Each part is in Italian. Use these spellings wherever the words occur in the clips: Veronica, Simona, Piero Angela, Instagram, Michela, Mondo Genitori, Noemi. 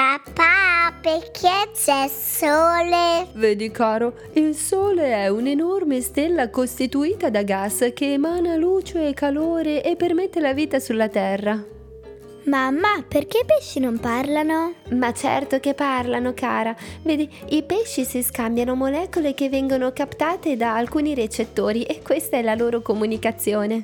Papà, perché c'è sole? Vedi, caro, il sole è un'enorme stella costituita da gas che emana luce e calore e permette la vita sulla Terra. Mamma, perché i pesci non parlano? Ma certo che parlano, cara. Vedi, i pesci si scambiano molecole che vengono captate da alcuni recettori e questa è la loro comunicazione.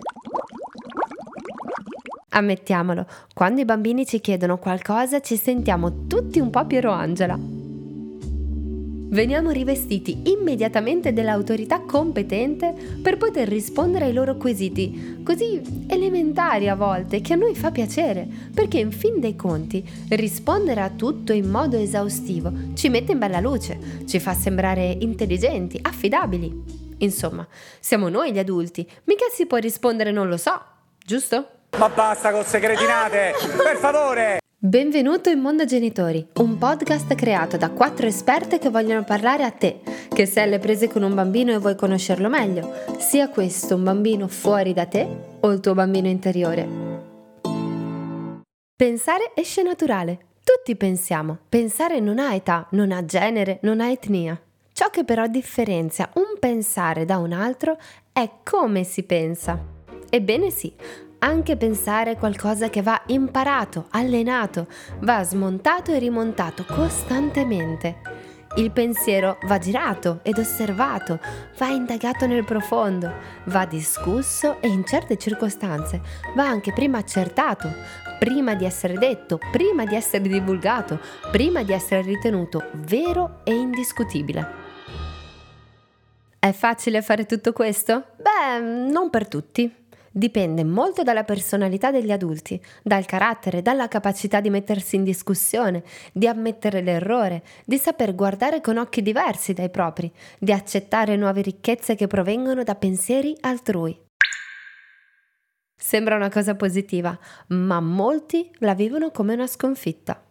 Ammettiamolo, quando i bambini ci chiedono qualcosa ci sentiamo tutti un po' Piero Angela. Veniamo rivestiti immediatamente dell'autorità competente per poter rispondere ai loro quesiti, così elementari a volte, che a noi fa piacere, perché in fin dei conti rispondere a tutto in modo esaustivo ci mette in bella luce, ci fa sembrare intelligenti, affidabili. Insomma, siamo noi gli adulti, mica si può rispondere non lo so, giusto? Ma basta con queste cretinate, per favore! Benvenuto in Mondo Genitori, un podcast creato da 4 esperte che vogliono parlare a te, che sei alle prese con un bambino e vuoi conoscerlo meglio, sia questo un bambino fuori da te o il tuo bambino interiore. Pensare esce naturale, tutti pensiamo. Pensare non ha età, non ha genere, non ha etnia. Ciò che però differenzia un pensare da un altro è come si pensa. Ebbene sì, anche pensare è qualcosa che va imparato, allenato, va smontato e rimontato costantemente. Il pensiero va girato ed osservato, va indagato nel profondo, va discusso e in certe circostanze va anche prima accertato, prima di essere detto, prima di essere divulgato, prima di essere ritenuto vero e indiscutibile. È facile fare tutto questo? Beh, non per tutti. Dipende molto dalla personalità degli adulti, dal carattere, dalla capacità di mettersi in discussione, di ammettere l'errore, di saper guardare con occhi diversi dai propri, di accettare nuove ricchezze che provengono da pensieri altrui. Sembra una cosa positiva, ma molti la vivono come una sconfitta.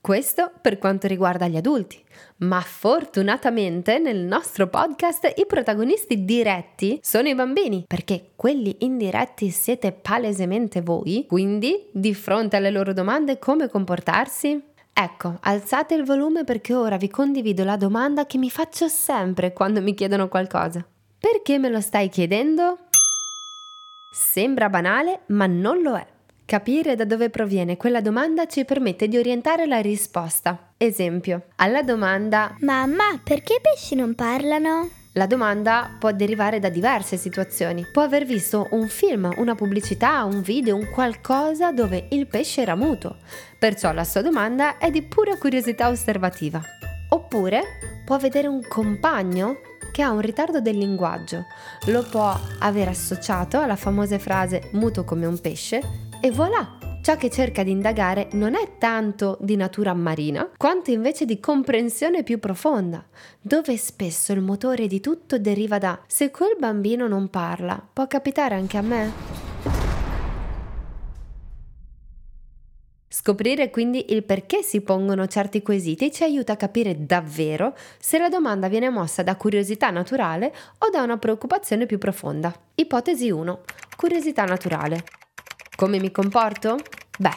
Questo per quanto riguarda gli adulti, ma fortunatamente nel nostro podcast i protagonisti diretti sono i bambini, perché quelli indiretti siete palesemente voi, quindi di fronte alle loro domande come comportarsi? Ecco, alzate il volume perché ora vi condivido la domanda che mi faccio sempre quando mi chiedono qualcosa. Perché me lo stai chiedendo? Sembra banale, ma non lo è. Capire da dove proviene quella domanda ci permette di orientare la risposta. Esempio, alla domanda "Mamma, perché i pesci non parlano?" La domanda può derivare da diverse situazioni. Può aver visto un film, una pubblicità, un video, un qualcosa dove il pesce era muto. Perciò la sua domanda è di pura curiosità osservativa. Oppure può vedere un compagno che ha un ritardo del linguaggio. Lo può aver associato alla famosa frase "muto come un pesce" e voilà! Ciò che cerca di indagare non è tanto di natura marina, quanto invece di comprensione più profonda, dove spesso il motore di tutto deriva da "se quel bambino non parla, può capitare anche a me?" Scoprire quindi il perché si pongono certi quesiti ci aiuta a capire davvero se la domanda viene mossa da curiosità naturale o da una preoccupazione più profonda. Ipotesi 1. Curiosità naturale. Come mi comporto? Beh,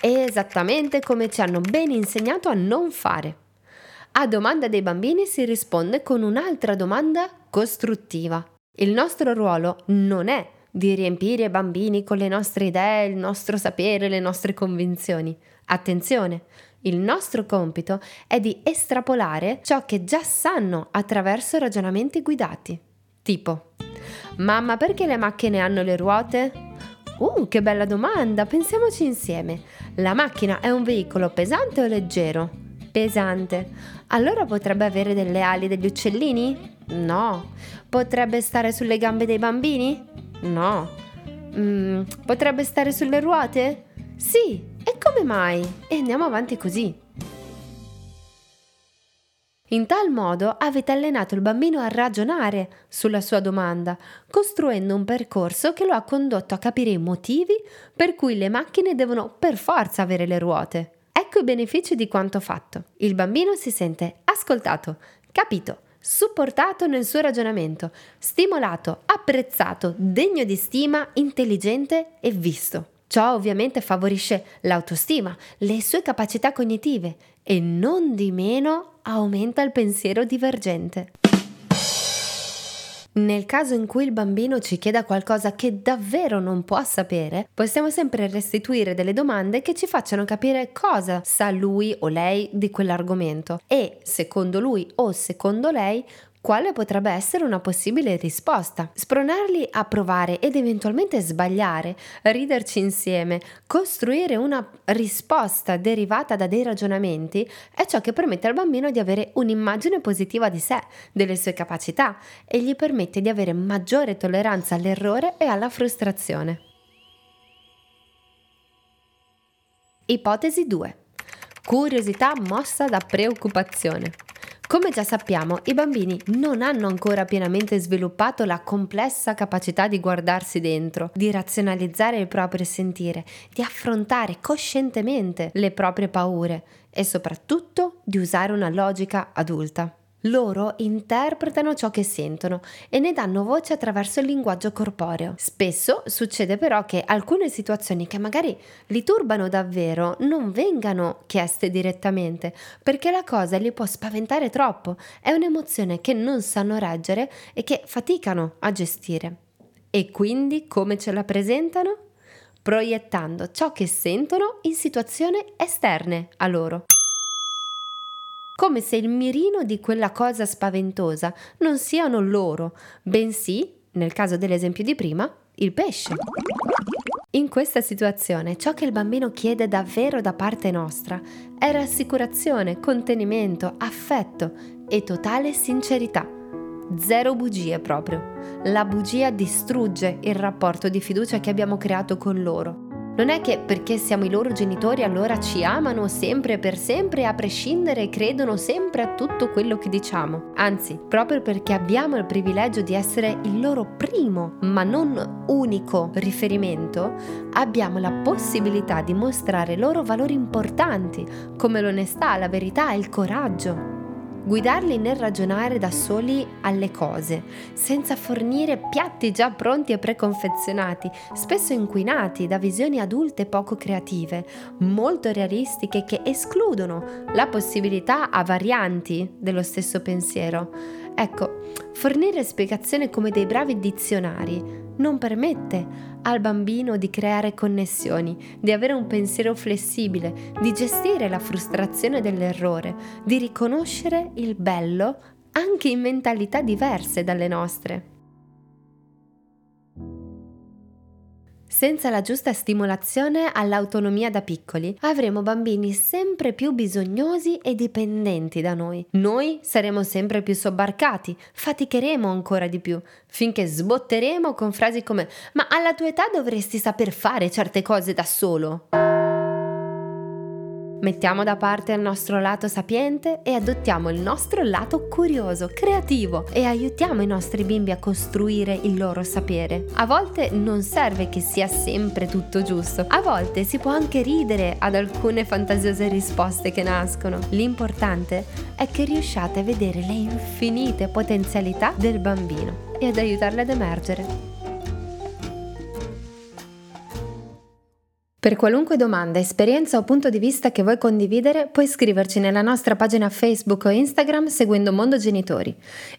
esattamente come ci hanno ben insegnato a non fare. A domanda dei bambini si risponde con un'altra domanda costruttiva. Il nostro ruolo non è di riempire i bambini con le nostre idee, il nostro sapere, le nostre convinzioni. Attenzione, il nostro compito è di estrapolare ciò che già sanno attraverso ragionamenti guidati. Tipo, mamma, perché le macchine hanno le ruote? Che bella domanda, pensiamoci insieme. La macchina è un veicolo pesante o leggero? Pesante. Allora potrebbe avere delle ali degli uccellini? No. Potrebbe stare sulle gambe dei bambini? No. Potrebbe stare sulle ruote? Sì, e come mai? E andiamo avanti così. In tal modo avete allenato il bambino a ragionare sulla sua domanda, costruendo un percorso che lo ha condotto a capire i motivi per cui le macchine devono per forza avere le ruote. Ecco i benefici di quanto fatto. Il bambino si sente ascoltato, capito, supportato nel suo ragionamento, stimolato, apprezzato, degno di stima, intelligente e visto. Ciò ovviamente favorisce l'autostima, le sue capacità cognitive e non di meno aumenta il pensiero divergente. Nel caso in cui il bambino ci chieda qualcosa che davvero non può sapere, possiamo sempre restituire delle domande che ci facciano capire cosa sa lui o lei di quell'argomento e, secondo lui o secondo lei, quale potrebbe essere una possibile risposta. Spronarli a provare ed eventualmente sbagliare, riderci insieme, costruire una risposta derivata da dei ragionamenti è ciò che permette al bambino di avere un'immagine positiva di sé, delle sue capacità e gli permette di avere maggiore tolleranza all'errore e alla frustrazione. Ipotesi 2. Curiosità mossa da preoccupazione. Come già sappiamo, i bambini non hanno ancora pienamente sviluppato la complessa capacità di guardarsi dentro, di razionalizzare il proprio sentire, di affrontare coscientemente le proprie paure e soprattutto di usare una logica adulta. Loro interpretano ciò che sentono e ne danno voce attraverso il linguaggio corporeo. Spesso succede però che alcune situazioni che magari li turbano davvero non vengano chieste direttamente, perché la cosa li può spaventare troppo, è un'emozione che non sanno reggere e che faticano a gestire. E quindi come ce la presentano? Proiettando ciò che sentono in situazioni esterne a loro. Come se il mirino di quella cosa spaventosa non siano loro, bensì, nel caso dell'esempio di prima, il pesce. In questa situazione, ciò che il bambino chiede davvero da parte nostra è rassicurazione, contenimento, affetto e totale sincerità. Zero bugie proprio. La bugia distrugge il rapporto di fiducia che abbiamo creato con loro. Non è che perché siamo i loro genitori allora ci amano sempre e per sempre a prescindere e credono sempre a tutto quello che diciamo. Anzi, proprio perché abbiamo il privilegio di essere il loro primo, ma non unico riferimento, abbiamo la possibilità di mostrare loro valori importanti come l'onestà, la verità e il coraggio. Guidarli nel ragionare da soli alle cose, senza fornire piatti già pronti e preconfezionati, spesso inquinati da visioni adulte poco creative, molto realistiche che escludono la possibilità a varianti dello stesso pensiero. Ecco, fornire spiegazioni come dei bravi dizionari non permette al bambino di creare connessioni, di avere un pensiero flessibile, di gestire la frustrazione dell'errore, di riconoscere il bello anche in mentalità diverse dalle nostre. Senza la giusta stimolazione all'autonomia da piccoli, avremo bambini sempre più bisognosi e dipendenti da noi. Noi saremo sempre più sobbarcati, faticheremo ancora di più, finché sbotteremo con frasi come «Ma alla tua età dovresti saper fare certe cose da solo!». Mettiamo da parte il nostro lato sapiente e adottiamo il nostro lato curioso, creativo e aiutiamo i nostri bimbi a costruire il loro sapere. A volte non serve che sia sempre tutto giusto, a volte si può anche ridere ad alcune fantasiose risposte che nascono. L'importante è che riusciate a vedere le infinite potenzialità del bambino e ad aiutarle ad emergere. Per qualunque domanda, esperienza o punto di vista che vuoi condividere, puoi scriverci nella nostra pagina Facebook o Instagram seguendo Mondo Genitori.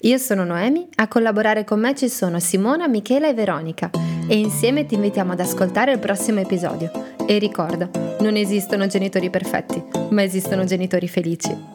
Io sono Noemi, a collaborare con me ci sono Simona, Michela e Veronica e insieme ti invitiamo ad ascoltare il prossimo episodio. E ricorda, non esistono genitori perfetti, ma esistono genitori felici.